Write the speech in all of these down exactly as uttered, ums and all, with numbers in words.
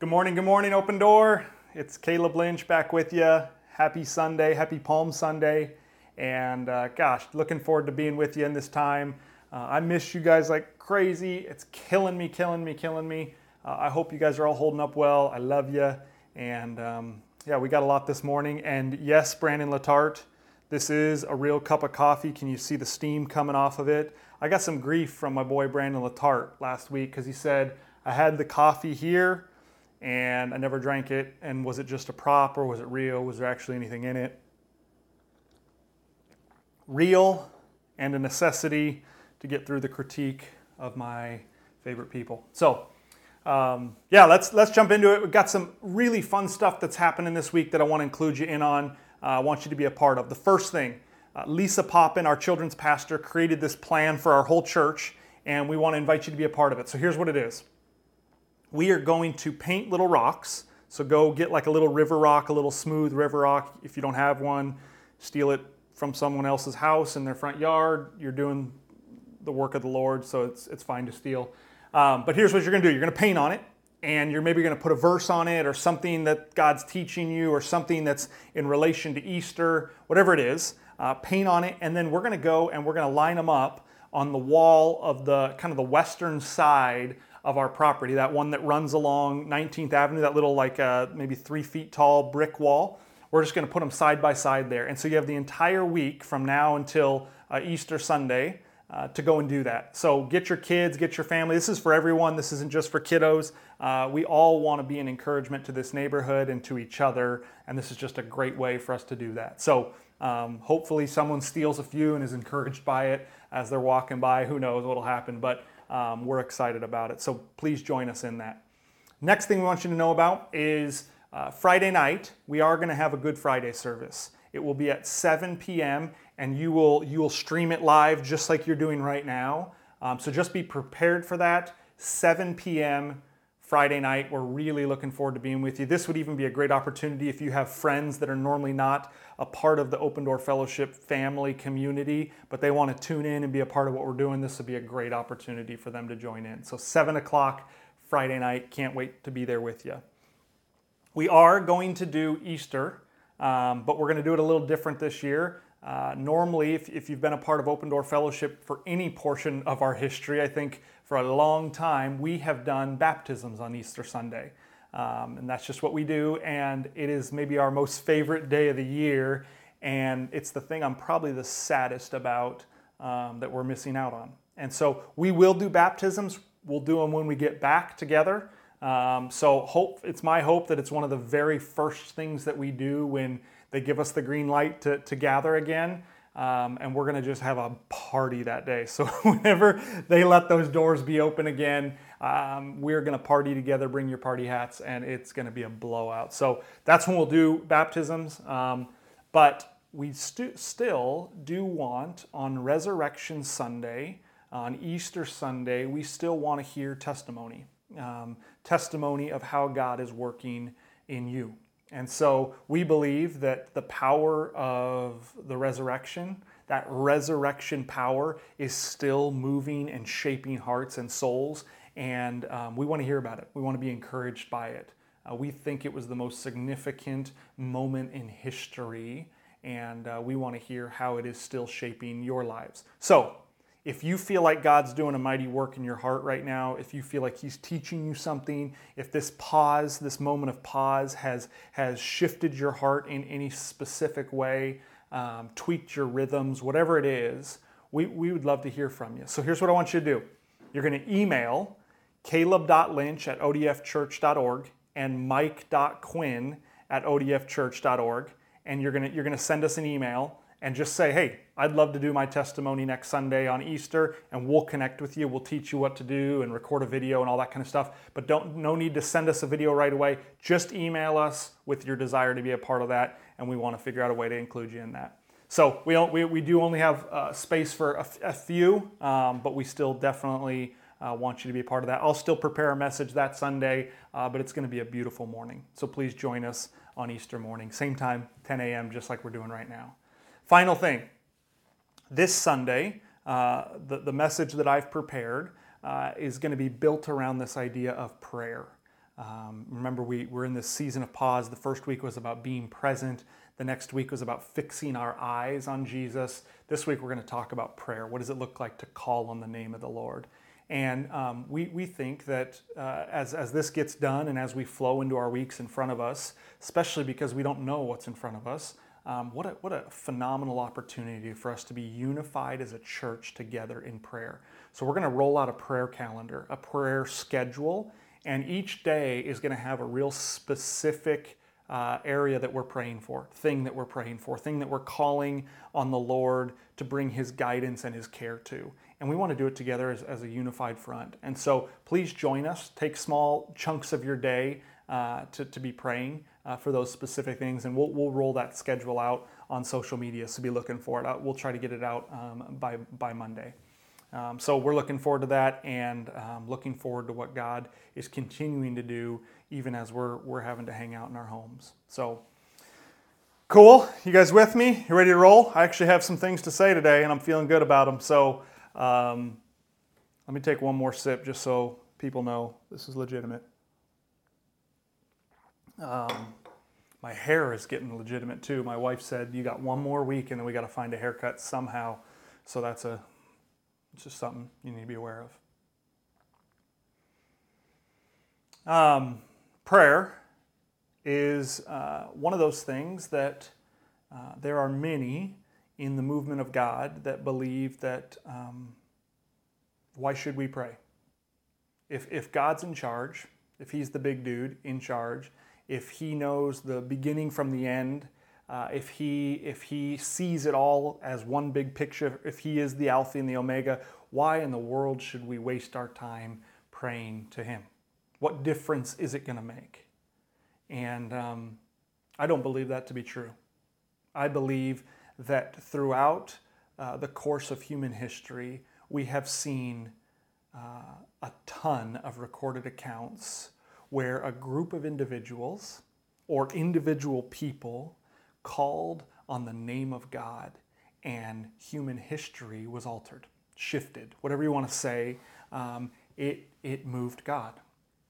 Good morning, good morning, Open Door. It's Caleb Lynch back with you. Happy Sunday, happy Palm Sunday. And uh, gosh, looking forward to being with you in this time. Uh, I miss you guys like crazy. It's killing me, killing me, killing me. Uh, I hope you guys are all holding up well. I love you. And um, yeah, we got a lot this morning. And yes, Brandon LaTarte, this is a real cup of coffee. Can you see the steam coming off of it? I got some grief from my boy Brandon LaTarte last week because he said, I had the coffee here and I never drank it, and was it just a prop or was it real? Was there actually anything in it? Real and a necessity to get through the critique of my favorite people. So um, yeah, let's let's jump into it. We've got some really fun stuff that's happening this week that I want to include you in on. Uh, I want you to be a part of. The first thing, uh, Lisa Poppin, our children's pastor, created this plan for our whole church, and we want to invite you to be a part of it. So here's what it is. We are going to paint little rocks. So go get like a little river rock, a little smooth river rock. If you don't have one, steal it from someone else's house in their front yard. You're doing the work of the Lord, so it's it's fine to steal. Um, but here's what you're going to do. You're going to paint on it, and you're maybe going to put a verse on it or something that God's teaching you or something that's in relation to Easter, whatever it is. Uh, paint on it, and then we're going to go and we're going to line them up on the wall of the kind of the western side of our property, that one that runs along nineteenth Avenue, that little like uh, maybe three feet tall brick wall. We're just going to put them side by side there. And so you have the entire week from now until uh, Easter Sunday uh, to go and do that. So get your kids, get your family. This is for everyone. This isn't just for kiddos. Uh, we all want to be an encouragement to this neighborhood and to each other. And this is just a great way for us to do that. So um, hopefully someone steals a few and is encouraged by it as they're walking by. Who knows what'll happen, but Um, we're excited about it, so please join us in that. Next thing we want you to know about is uh, Friday night, we are going to have a Good Friday service. It will be at seven p.m., and you will you will stream it live just like you're doing right now. Um, so just be prepared for that, seven p.m. Friday night. We're really looking forward to being with you. This would even be a great opportunity if you have friends that are normally not a part of the Open Door Fellowship family community, but they want to tune in and be a part of what we're doing. This would be a great opportunity for them to join in. So seven o'clock Friday night. Can't wait to be there with you. We are going to do Easter, um, but we're going to do it a little different this year. Uh, normally, if, if you've been a part of Open Door Fellowship for any portion of our history, I think for a long time, we have done baptisms on Easter Sunday. Um, and that's just what we do. And it is maybe our most favorite day of the year. And it's the thing I'm probably the saddest about um, that we're missing out on. And so we will do baptisms. We'll do them when we get back together. Um, so hope it's my hope that it's one of the very first things that we do when they give us the green light to, to gather again, um, and we're going to just have a party that day. So whenever they let those doors be open again, um, we're going to party together, bring your party hats, and it's going to be a blowout. So that's when we'll do baptisms, um, but we stu- still do want on Resurrection Sunday, on Easter Sunday, we still want to hear testimony, um, testimony of how God is working in you. And so we believe that the power of the resurrection, that resurrection power is still moving and shaping hearts and souls. And um, we want to hear about it. We want to be encouraged by it. Uh, we think it was the most significant moment in history. And uh, we want to hear how it is still shaping your lives. So if you feel like God's doing a mighty work in your heart right now, if you feel like He's teaching you something, if this pause, this moment of pause has, has shifted your heart in any specific way, um, tweaked your rhythms, whatever it is, we, we would love to hear from you. So here's what I want you to do. You're going to email caleb.lynch at odfchurch.org and mike.quinn at odfchurch.org, and you're going to, you're going to send us an email and just say, hey, I'd love to do my testimony next Sunday on Easter, and we'll connect with you. We'll teach you what to do and record a video and all that kind of stuff. But don't no need to send us a video right away. Just email us with your desire to be a part of that, and we want to figure out a way to include you in that. So we don't, we, we do only have uh, space for a, a few, um, but we still definitely uh, want you to be a part of that. I'll still prepare a message that Sunday, uh, but it's going to be a beautiful morning. So please join us on Easter morning. Same time, ten a.m., just like we're doing right now. Final thing, this Sunday, uh, the, the message that I've prepared uh, is going to be built around this idea of prayer. Um, remember, we, we're in this season of pause. The first week was about being present. The next week was about fixing our eyes on Jesus. This week, we're going to talk about prayer. What does it look like to call on the name of the Lord? And um, we, we think that uh, as, as this gets done and as we flow into our weeks in front of us, especially because we don't know what's in front of us, um, what a, what a phenomenal opportunity for us to be unified as a church together in prayer. So we're going to roll out a prayer calendar, a prayer schedule, and each day is going to have a real specific uh, area that we're praying for, thing that we're praying for, thing that we're calling on the Lord to bring His guidance and His care to. And we want to do it together as, as a unified front. And so please join us. Take small chunks of your day uh, to, to be praying uh, for those specific things. And we'll, we'll roll that schedule out on social media, so be looking for it. We'll try to get it out um, by, by Monday. Um, so we're looking forward to that, and um, looking forward to what God is continuing to do even as we're, we're having to hang out in our homes. So cool. You guys with me? You ready to roll? I actually have some things to say today, and I'm feeling good about them. So um, let me take one more sip just so people know this is legitimate. Um, my hair is getting legitimate too. My wife said, you got one more week, and then we got to find a haircut somehow. So that's a... It's just something you need to be aware of. Um, prayer is uh, one of those things that uh, there are many in the movement of God that believe that um, why should we pray? If, if God's in charge, if He's the big dude in charge, if He knows the beginning from the end, Uh, if he if he sees it all as one big picture, if He is the Alpha and the Omega, why in the world should we waste our time praying to Him? What difference is it going to make? And um, I don't believe that to be true. I believe that throughout uh, the course of human history, we have seen uh, a ton of recorded accounts where a group of individuals or individual people called on the name of God, and human history was altered, shifted, whatever you want to say. Um, it it moved God,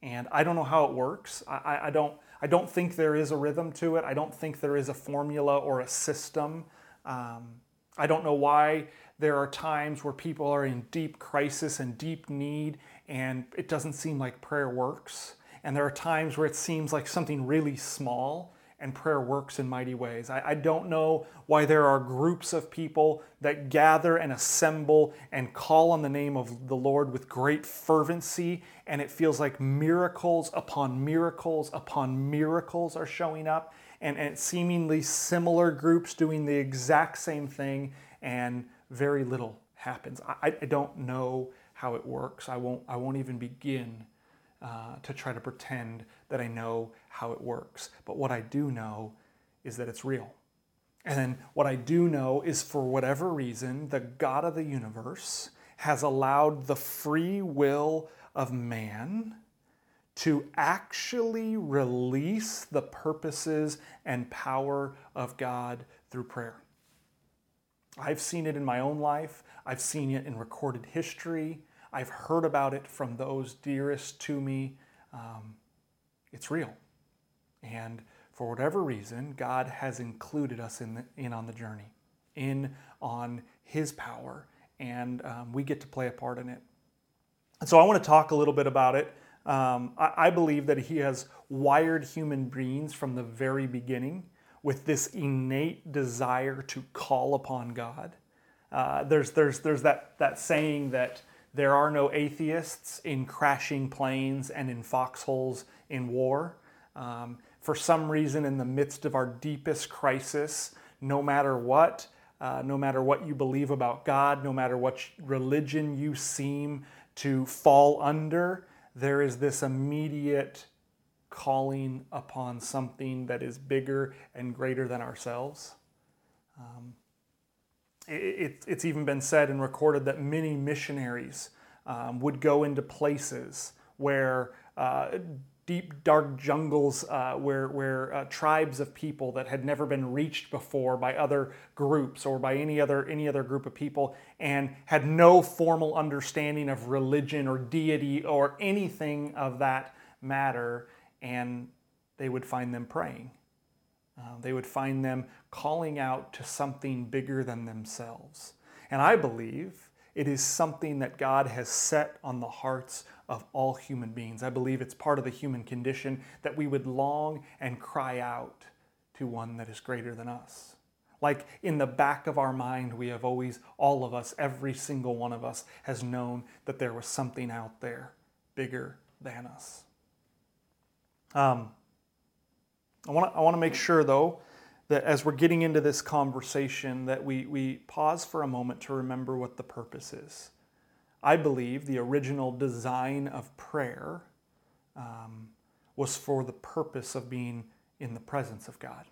and I don't know how it works. I, I don't I don't think there is a rhythm to it. I don't think there is a formula or a system. Um, I don't know why there are times where people are in deep crisis and deep need, and it doesn't seem like prayer works. And there are times where it seems like something really small, and prayer works in mighty ways. I, I don't know why there are groups of people that gather and assemble and call on the name of the Lord with great fervency, and it feels like miracles upon miracles upon miracles are showing up, and, and seemingly similar groups doing the exact same thing, and very little happens. I, I don't know how it works. I won't, I won't even begin Uh, to try to pretend that I know how it works. But what I do know is that it's real. And then what I do know is, for whatever reason, the God of the universe has allowed the free will of man to actually release the purposes and power of God through prayer. I've seen it in my own life. I've seen it in recorded history. I've heard about it from those dearest to me. Um, it's real. And for whatever reason, God has included us in, the, in on the journey, in on His power, and um, we get to play a part in it. And so I want to talk a little bit about it. Um, I, I believe that He has wired human beings from the very beginning with this innate desire to call upon God. Uh, there's there's there's that that saying that there are no atheists in crashing planes and in foxholes in war. Um, for some reason, in the midst of our deepest crisis, no matter what, uh, no matter what you believe about God, no matter what religion you seem to fall under, there is this immediate calling upon something that is bigger and greater than ourselves. Um, It, it's even been said and recorded that many missionaries um, would go into places where uh, deep, dark jungles, uh, where, where uh, tribes of people that had never been reached before by other groups or by any other, any other group of people, and had no formal understanding of religion or deity or anything of that matter. and they would find them praying. Uh, they would find them calling out to something bigger than themselves. And I believe it is something that God has set on the hearts of all human beings. I believe it's part of the human condition that we would long and cry out to one that is greater than us. Like in the back of our mind, we have always, all of us, every single one of us has known that there was something out there bigger than us. Um, I want to I want to make sure, though, that as we're getting into this conversation, that we, we pause for a moment to remember what the purpose is. I believe the original design of prayer um, was for the purpose of being in the presence of God,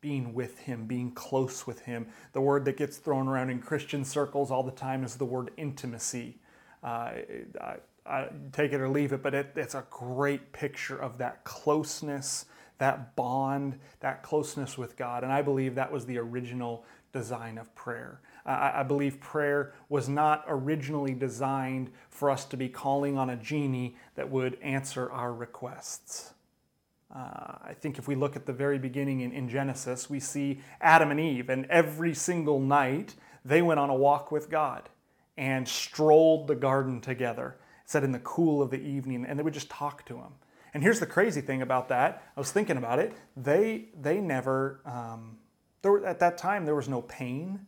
being with Him, being close with Him. The word that gets thrown around in Christian circles all the time is the word intimacy. Uh, I, I take it or leave it, but it, it's a great picture of that closeness, that bond, that closeness with God. And I believe that was the original design of prayer. I, I believe prayer was not originally designed for us to be calling on a genie that would answer our requests. Uh, I think if we look at the very beginning in, in Genesis, we see Adam and Eve, and every single night they went on a walk with God and strolled the garden together. It said in the cool of the evening, and they would just talk to Him. And here's the crazy thing about that. I was thinking about it. They they never, um, there were, at that time, there was no pain.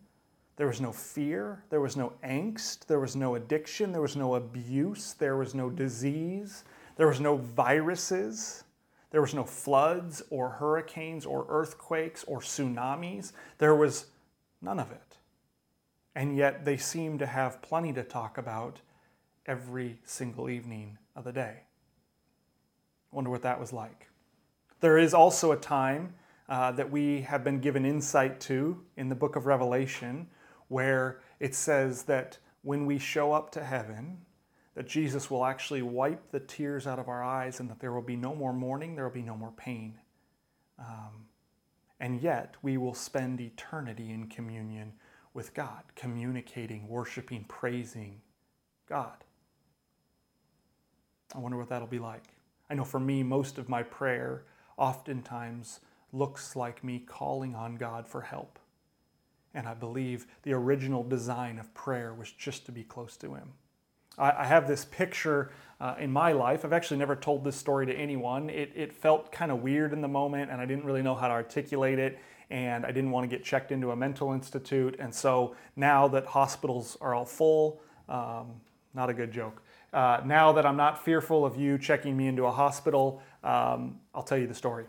There was no fear. There was no angst. There was no addiction. There was no abuse. There was no disease. There was no viruses. There was no floods or hurricanes or earthquakes or tsunamis. There was none of it. And yet they seemed to have plenty to talk about every single evening of the day. Wonder what that was like. There is also a time uh, that we have been given insight to in the book of Revelation, where it says that when we show up to heaven, that Jesus will actually wipe the tears out of our eyes, and that there will be no more mourning, there will be no more pain. Um, and yet we will spend eternity in communion with God, communicating, worshiping, praising God. I wonder what that'll be like. I know for me, most of my prayer oftentimes looks like me calling on God for help. And I believe the original design of prayer was just to be close to Him. I, I have this picture uh, in my life. I've actually never told this story to anyone. It, it felt kind of weird in the moment, and I didn't really know how to articulate it, and I didn't want to get checked into a mental institute. And so now that hospitals are all full, um, not a good joke. Uh, now that I'm not fearful of you checking me into a hospital, um, I'll tell you the story.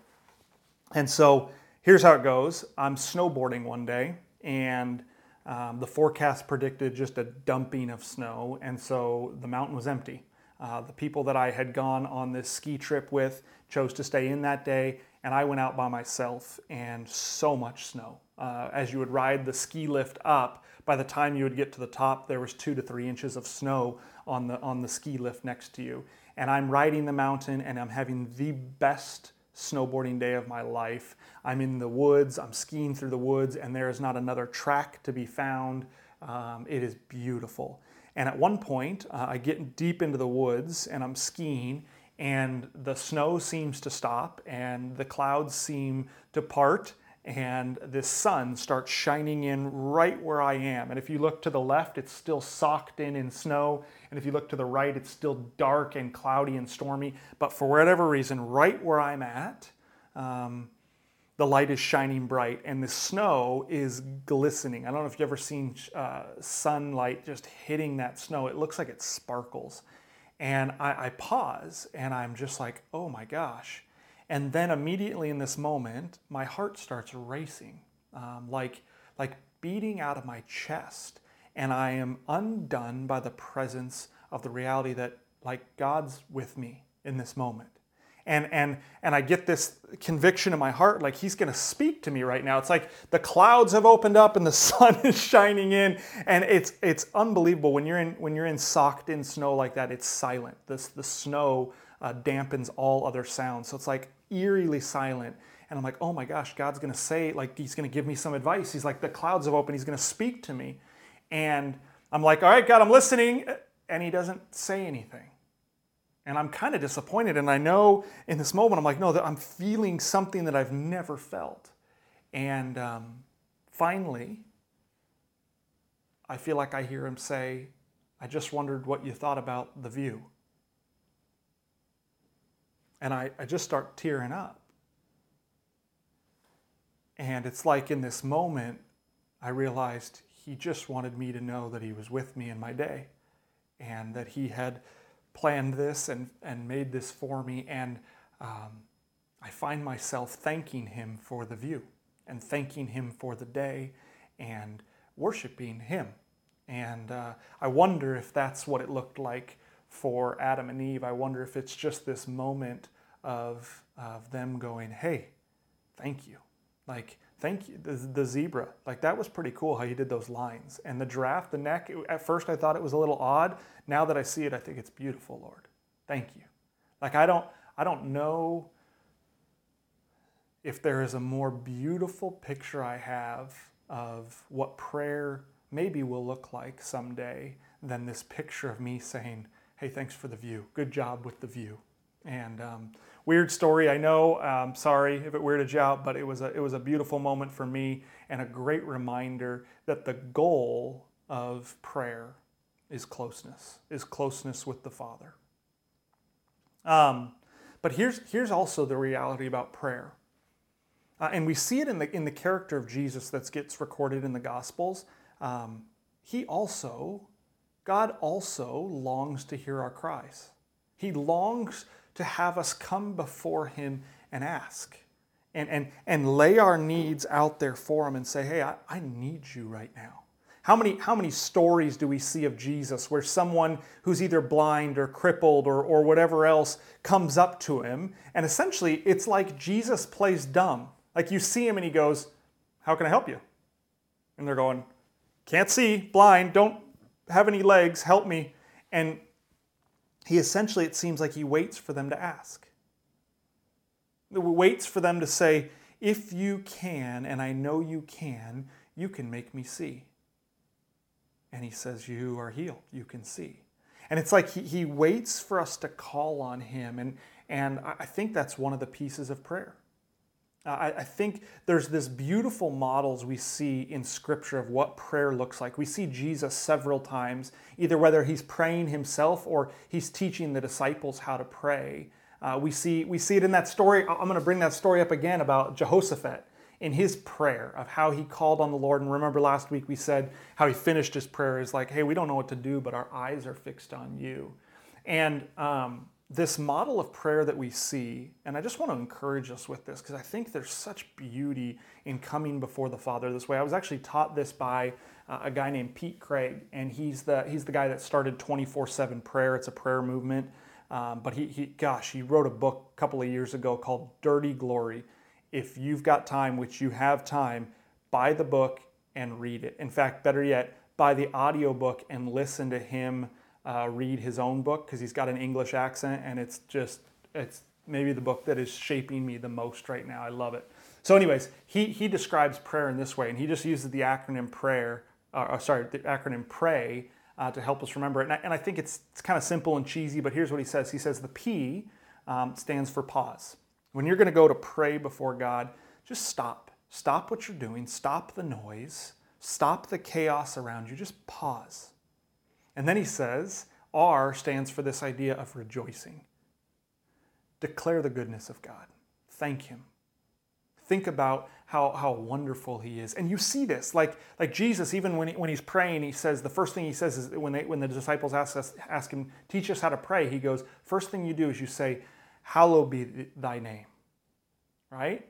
And so here's how it goes. I'm snowboarding one day, and um, the forecast predicted just a dumping of snow, and so the mountain was empty. Uh, the people that I had gone on this ski trip with chose to stay in that day, and I went out by myself, and so much snow. Uh, as you would ride the ski lift up, by the time you would get to the top, there was two to three inches of snow on the on the ski lift next to you. And I'm riding the mountain, and I'm having the best snowboarding day of my life. I'm in the woods, I'm skiing through the woods, and there is not another track to be found. Um, it is beautiful. And at one point, uh, I get deep into the woods, and I'm skiing, and the snow seems to stop, and the clouds seem to part, and this sun starts shining in right where I am. And if you look to the left, it's still socked in in snow. And if you look to the right, it's still dark and cloudy and stormy. But for whatever reason, right where I'm at, um, the light is shining bright, and the snow is glistening. I don't know if you've ever seen uh, sunlight just hitting that snow. It looks like it sparkles. And I, I pause, and I'm just like, oh my gosh. And then immediately in this moment, my heart starts racing, um, like, like beating out of my chest. And I am undone by the presence of the reality that, like, God's with me in this moment. And, and, and I get this conviction in my heart, like He's going to speak to me right now. It's like the clouds have opened up and the sun is shining in. And it's, it's unbelievable. When you're in, when you're in socked in snow like that, it's silent. This, the snow uh, dampens all other sounds. So it's like eerily silent. And I'm like, oh my gosh, God's going to say, like, He's going to give me some advice. He's like, the clouds have opened. He's going to speak to me. And I'm like, all right, God, I'm listening. And He doesn't say anything. and I'm kind of disappointed. And I know in this moment, I'm like, no, that I'm feeling something that I've never felt. And um, finally, I feel like I hear him say, I just wondered what you thought about the view. And I, I just start tearing up. And it's like in this moment, I realized he just wanted me to know that he was with me in my day, and that he had planned this and, and made this for me. And um, I find myself thanking him for the view and thanking him for the day and worshiping him. And uh, I wonder if that's what it looked like for Adam and Eve. I wonder if it's just this moment of, of them going, hey, thank you. Like, thank you, the, the zebra. Like, that was pretty cool how you did those lines. And the giraffe, the neck, it, at first I thought it was a little odd. Now that I see it, I think it's beautiful, Lord. Thank you. Like, I don't, I don't know if there is a more beautiful picture I have of what prayer maybe will look like someday than this picture of me saying, hey, thanks for the view. Good job with the view. And um, weird story, I know. Um, sorry if it weirded you out, but it was a it was a beautiful moment for me and a great reminder that the goal of prayer is closeness, is closeness with the Father. Um, but here's here's also the reality about prayer, uh, and we see it in the in the character of Jesus that gets recorded in the Gospels. Um, he also, God also longs to hear our cries. He longs to have us come before him and ask and, and, and lay our needs out there for him and say, hey, I, I need you right now. How many, how many stories do we see of Jesus where someone who's either blind or crippled or, or whatever else comes up to him, and essentially it's like Jesus plays dumb. Like, you see him and he goes, how can I help you? And they're going, can't see, blind, don't have any legs, help me. And he essentially, it seems like he waits for them to ask. He waits for them to say, if you can, and I know you can, you can make me see. And he says, you are healed, you can see. And it's like he, he waits for us to call on him. And, and I think that's one of the pieces of prayer. I, I think there's this beautiful models we see in Scripture of what prayer looks like. We see Jesus several times, either whether he's praying himself or he's teaching the disciples how to pray. Uh, we see we see it in that story. I'm going to bring that story up again about Jehoshaphat in his prayer of how he called on the Lord. And remember last week we said how he finished his prayer is like, hey, we don't know what to do, but our eyes are fixed on you. And um this model of prayer that we see, and I just want to encourage us with this because I think there's such beauty in coming before the Father this way. I was actually taught this by uh, a guy named Pete Craig, and he's the he's the guy that started twenty-four seven prayer. It's a prayer movement, um, but he, he gosh, he wrote a book a couple of years ago called Dirty Glory. If you've got time, which you have time, buy the book and read it. In fact, better yet, buy the audiobook and listen to him Uh, read his own book, because he's got an English accent, and it's just, it's maybe the book that is shaping me the most right now. I love it. So anyways, he he describes prayer in this way, and he just uses the acronym prayer, uh, sorry, the acronym pray uh, to help us remember it. And I, and I think it's, it's kind of simple and cheesy, but here's what he says. He says the P um, stands for pause. When you're going to go to pray before God, just stop. Stop what you're doing. Stop the noise. Stop the chaos around you. Just pause. And then he says, R stands for this idea of rejoicing. Declare the goodness of God. Thank him. Think about how, how wonderful he is. And you see this, like, like Jesus, even when he, when he's praying, he says, the first thing he says is when, they, when the disciples ask, us, ask him, teach us how to pray, he goes, first thing you do is you say, hallowed be thy name, right?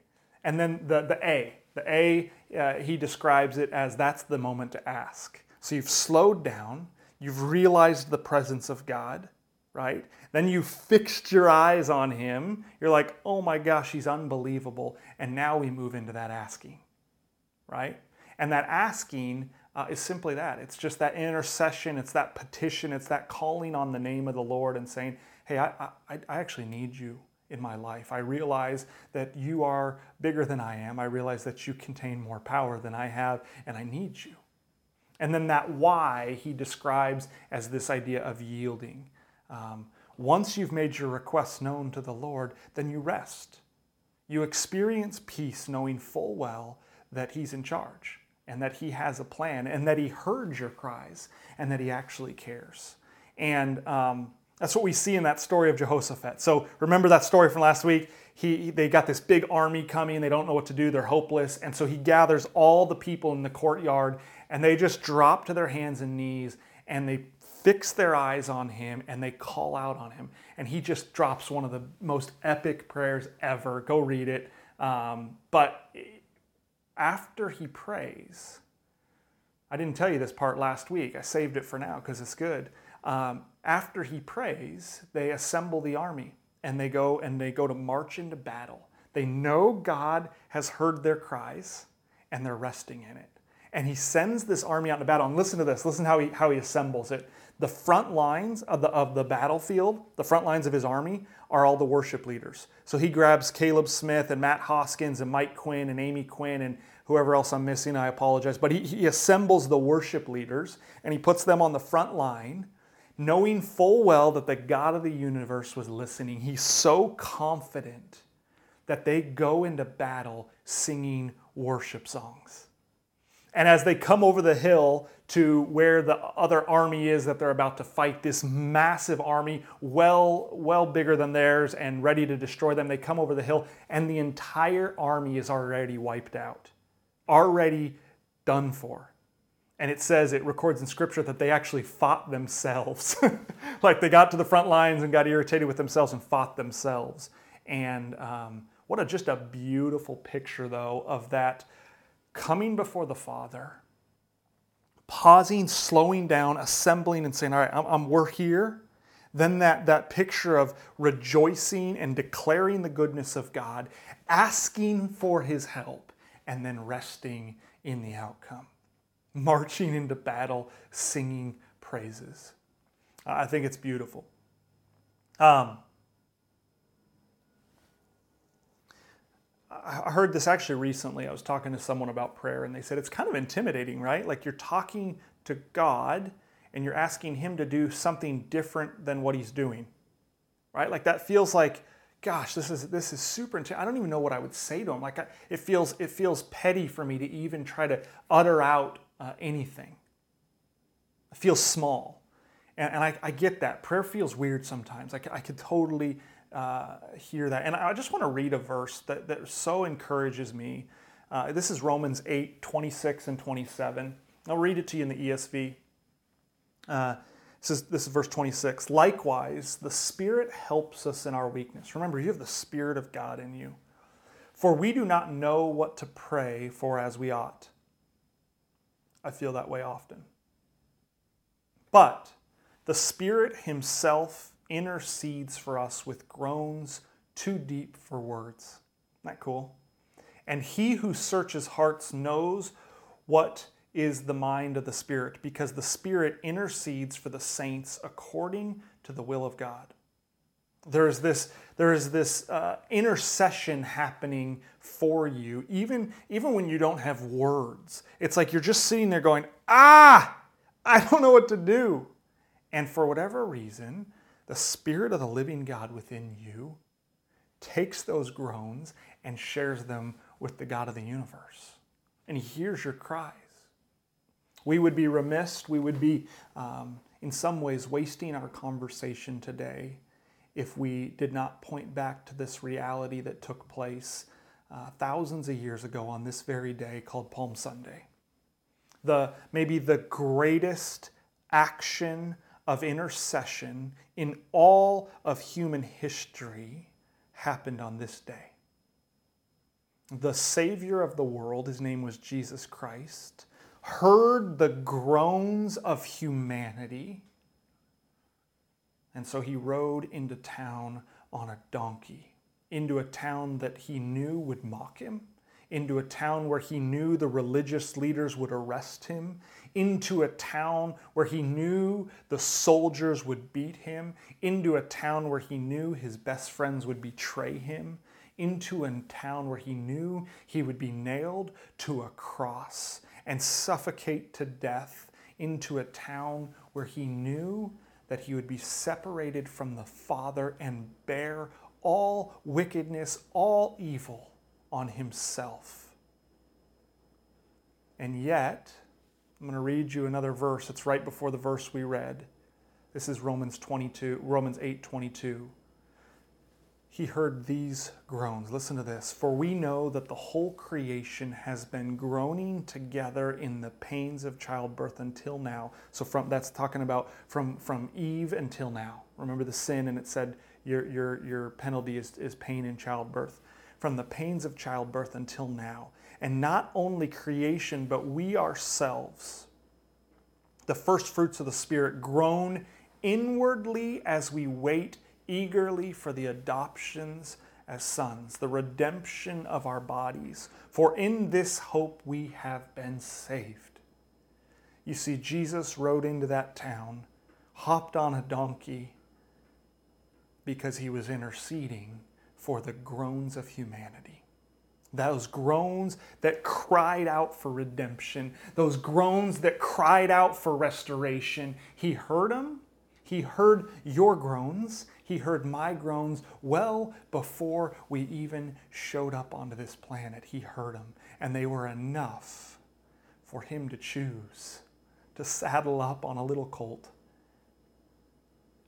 And then the, the A, the A, uh, he describes it as that's the moment to ask. So you've slowed down. You've realized the presence of God, right? Then you fixed your eyes on him. You're like, oh my gosh, he's unbelievable. And now we move into that asking, right? And that asking uh, is simply that. It's just that intercession. It's that petition. It's that calling on the name of the Lord and saying, hey, I, I, I actually need you in my life. I realize that you are bigger than I am. I realize that you contain more power than I have, and I need you. And then that why he describes as this idea of yielding. Um, once you've made your requests known to the Lord, then you rest. You experience peace knowing full well that He's in charge and that He has a plan and that He heard your cries and that He actually cares. And um, that's what we see in that story of Jehoshaphat. So remember that story from last week? He, they got this big army coming. They don't know what to do. They're hopeless. And so he gathers all the people in the courtyard, and they just drop to their hands and knees, and they fix their eyes on him, and they call out on him. And he just drops one of the most epic prayers ever. Go read it. Um, but after he prays, I didn't tell you this part last week. I saved it for now because it's good. Um, after he prays, they assemble the army. And they go and they go to march into battle. They know God has heard their cries, and they're resting in it. And he sends this army out into battle. And listen to this. Listen how he how he assembles it. The front lines of the of the battlefield, the front lines of his army, are all the worship leaders. So he grabs Caleb Smith and Matt Hoskins and Mike Quinn and Amy Quinn and whoever else I'm missing. I apologize. But he, he assembles the worship leaders, and he puts them on the front line, knowing full well that the God of the universe was listening. He's so confident that they go into battle singing worship songs. And as they come over the hill to where the other army is that they're about to fight, this massive army, well, well bigger than theirs and ready to destroy them, they come over the hill and the entire army is already wiped out, already done for. And it says, it records in Scripture that they actually fought themselves. Like they got to the front lines and got irritated with themselves and fought themselves. And um, what a just a beautiful picture, though, of that coming before the Father, pausing, slowing down, assembling and saying, all right, I'm, I'm, we're here. Then that, that picture of rejoicing and declaring the goodness of God, asking for His help, and then resting in the outcome. Marching into battle, singing praises. Uh, I think it's beautiful. Um, I heard this actually recently. I was talking to someone about prayer, and they said it's kind of intimidating, right? Like you're talking to God, and you're asking Him to do something different than what He's doing, right? Like that feels like, gosh, this is this is super intense. I don't even know what I would say to Him. Like I, it feels it feels petty for me to even try to utter out Uh, anything. It feels small. And, and I, I get that. Prayer feels weird sometimes. I, I could totally uh, hear that. And I just want to read a verse that, that so encourages me. Uh, this is Romans eight, twenty-six and twenty-seven. I'll read it to you in the E S V. Uh, this, is, this is verse twenty-six. Likewise, the Spirit helps us in our weakness. Remember, you have the Spirit of God in you. For we do not know what to pray for as we ought. I feel that way often. But the Spirit Himself intercedes for us with groans too deep for words. Isn't that cool? And He who searches hearts knows what is the mind of the Spirit, because the Spirit intercedes for the saints according to the will of God. There is this, there is this uh, intercession happening for you, even, even when you don't have words. It's like you're just sitting there going, ah, I don't know what to do. And for whatever reason, the Spirit of the living God within you takes those groans and shares them with the God of the universe. And He hears your cries. We would be remiss, we would be um, in some ways wasting our conversation today if we did not point back to this reality that took place uh, thousands of years ago on this very day called Palm Sunday. The, maybe the greatest action of intercession in all of human history happened on this day. The Savior of the world, His name was Jesus Christ, heard the groans of humanity. And so He rode into town on a donkey, into a town that He knew would mock Him, into a town where He knew the religious leaders would arrest Him, into a town where He knew the soldiers would beat Him, into a town where He knew His best friends would betray Him, into a town where He knew He would be nailed to a cross and suffocate to death, into a town where He knew that he would be separated from the Father and bear all wickedness, all evil on himself. And yet, I'm going to read you another verse. It's right before the verse we read. This is Romans twenty-two, Romans eight twenty-two. He heard these groans. Listen to this. For we know that the whole creation has been groaning together in the pains of childbirth until now. So from that's talking about from, from Eve until now. Remember the sin, and it said your your your penalty is, is pain in childbirth. From the pains of childbirth until now. And not only creation, but we ourselves, the first fruits of the Spirit, groan inwardly as we wait eagerly for the adoptions as sons, the redemption of our bodies. For in this hope we have been saved. You see, Jesus rode into that town, hopped on a donkey, because he was interceding for the groans of humanity. Those groans that cried out for redemption, those groans that cried out for restoration. He heard them. He heard your groans. He heard my groans well before we even showed up onto this planet. He heard them, and they were enough for him to choose to saddle up on a little colt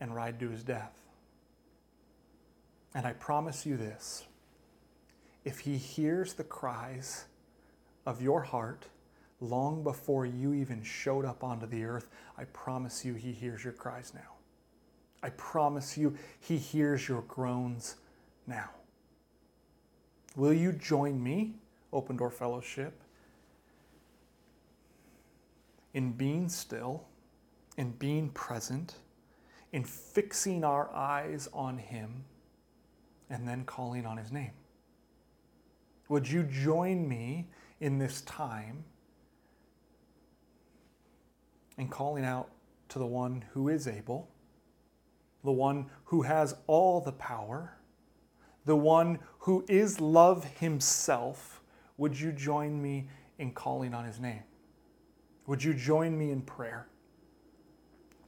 and ride to his death. And I promise you this. If he hears the cries of your heart long before you even showed up onto the earth, I promise you he hears your cries now. I promise you he hears your groans now. Will you join me, Open Door Fellowship, in being still, in being present, in fixing our eyes on him, and then calling on his name? Would you join me in this time in calling out to the one who is able, the one who has all the power, the one who is love himself? Would you join me in calling on his name? Would you join me in prayer?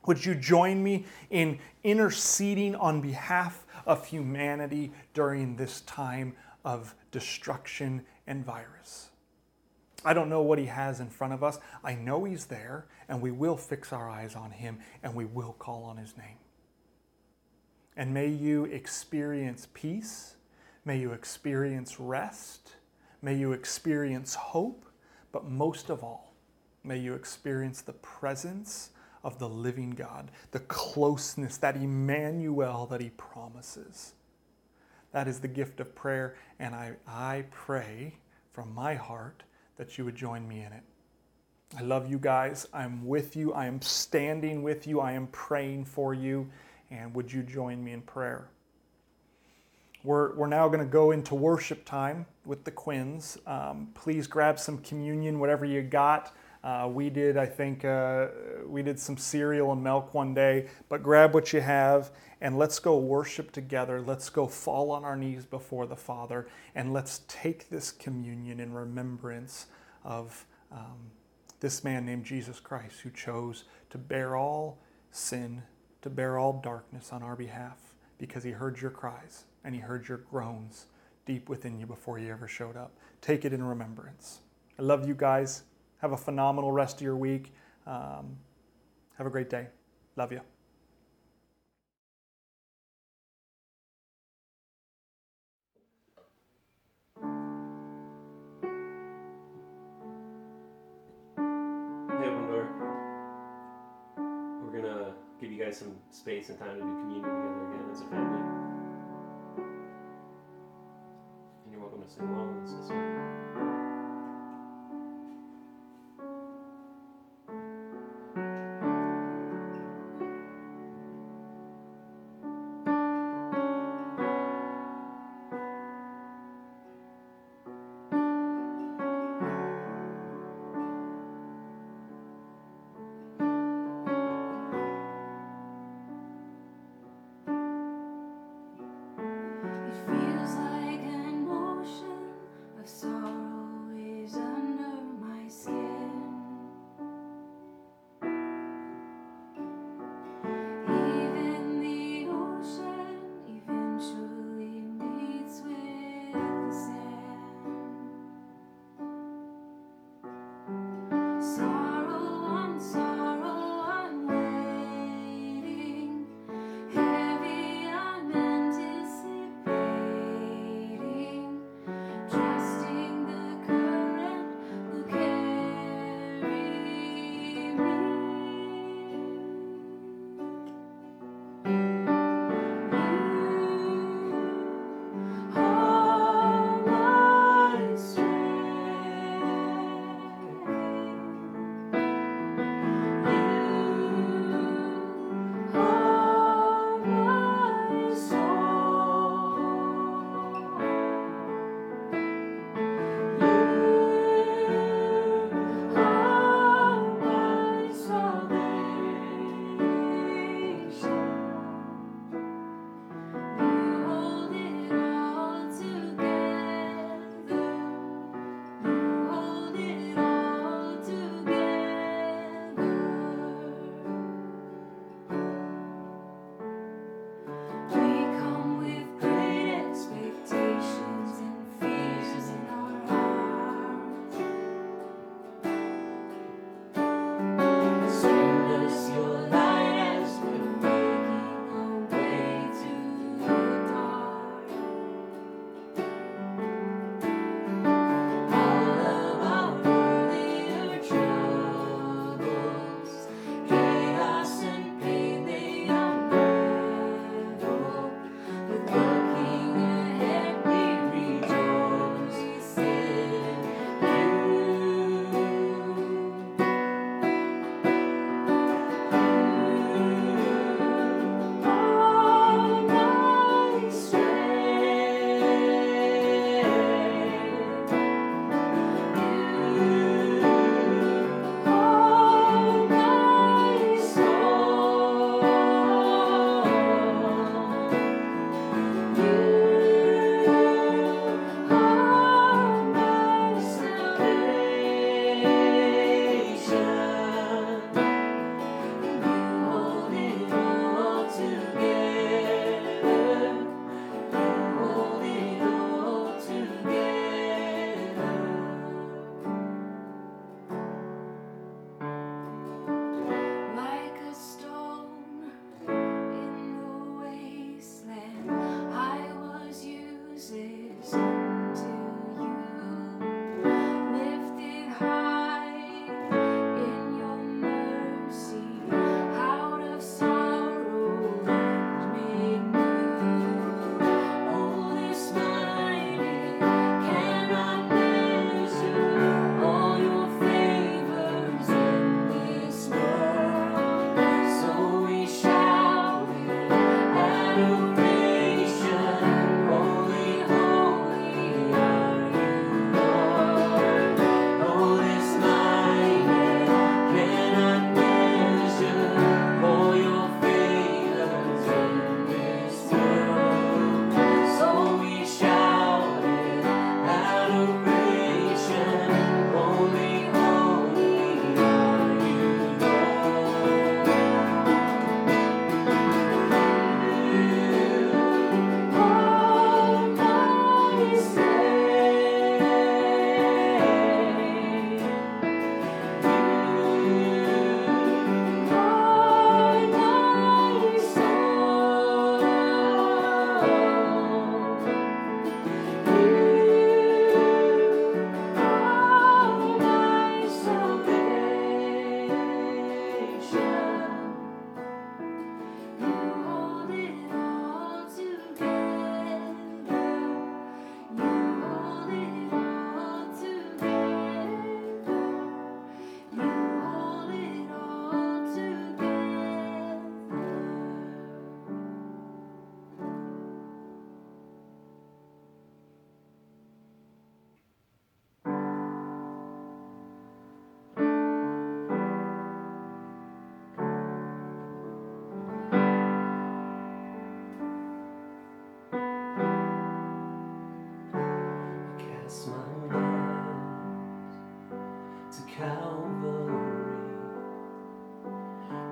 Would you join me in interceding on behalf of humanity during this time of destruction and virus? I don't know what he has in front of us. I know he's there, and we will fix our eyes on him, and we will call on his name. And may you experience peace. May you experience rest. May you experience hope. But most of all, may you experience the presence of the living God, the closeness, that Emmanuel that he promises. That is the gift of prayer, and I, I pray from my heart that you would join me in it. I love you guys. I'm with you. I am standing with you. I am praying for you. And would you join me in prayer? We're, we're now going to go into worship time with the Quinns. Um, please grab some communion, whatever you got. Uh, we did, I think, uh, we did some cereal and milk one day, but grab what you have and let's go worship together. Let's go fall on our knees before the Father, and let's take this communion in remembrance of um, this man named Jesus Christ, who chose to bear all sin, to bear all darkness on our behalf, because he heard your cries and he heard your groans deep within you before you ever showed up. Take it in remembrance. I love you guys. Have a phenomenal rest of your week. Um, have a great day. Love you. Hey, Open Door. We're going to give you guys some space and time to do communion together again as a family. And you're welcome to sing along with us this one.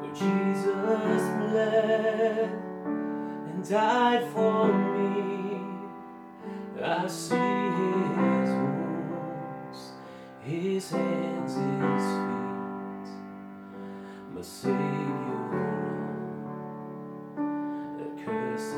where Jesus bled and died for me. I see his wounds, his hands, his feet, my Savior, the cursed.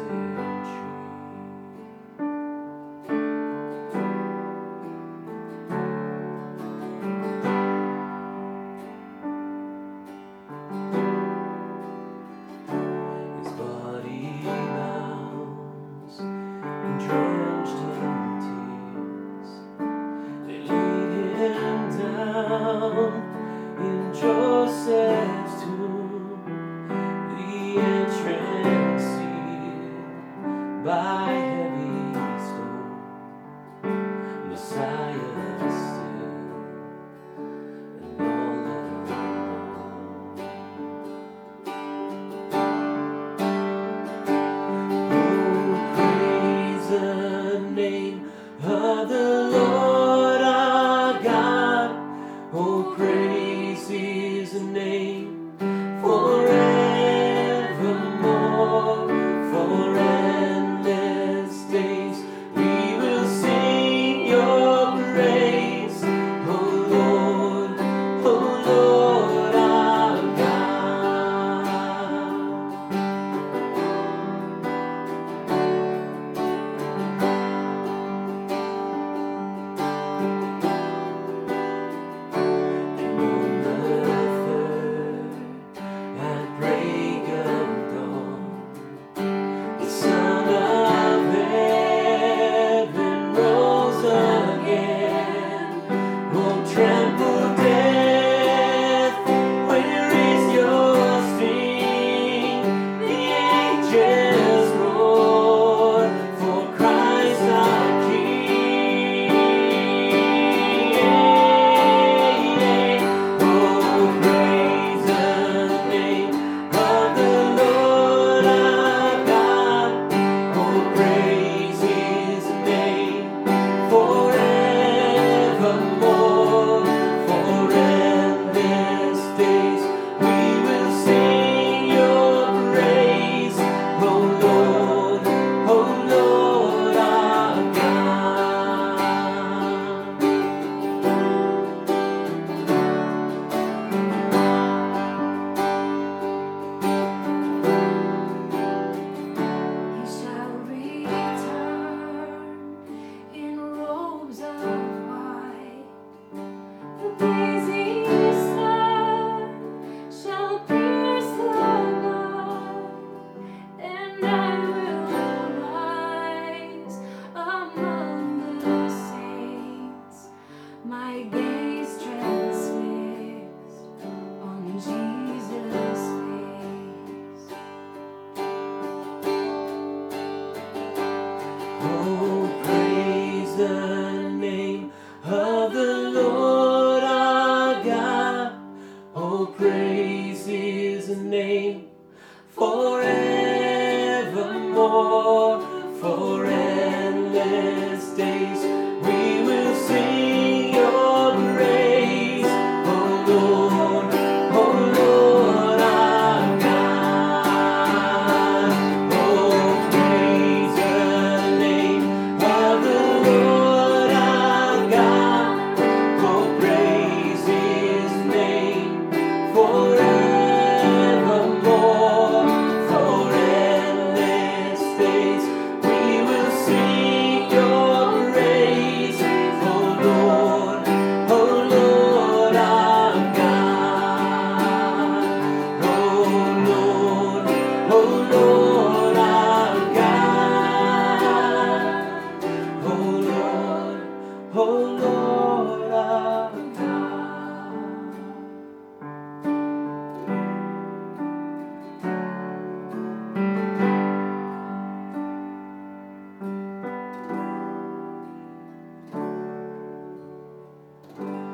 Thank you.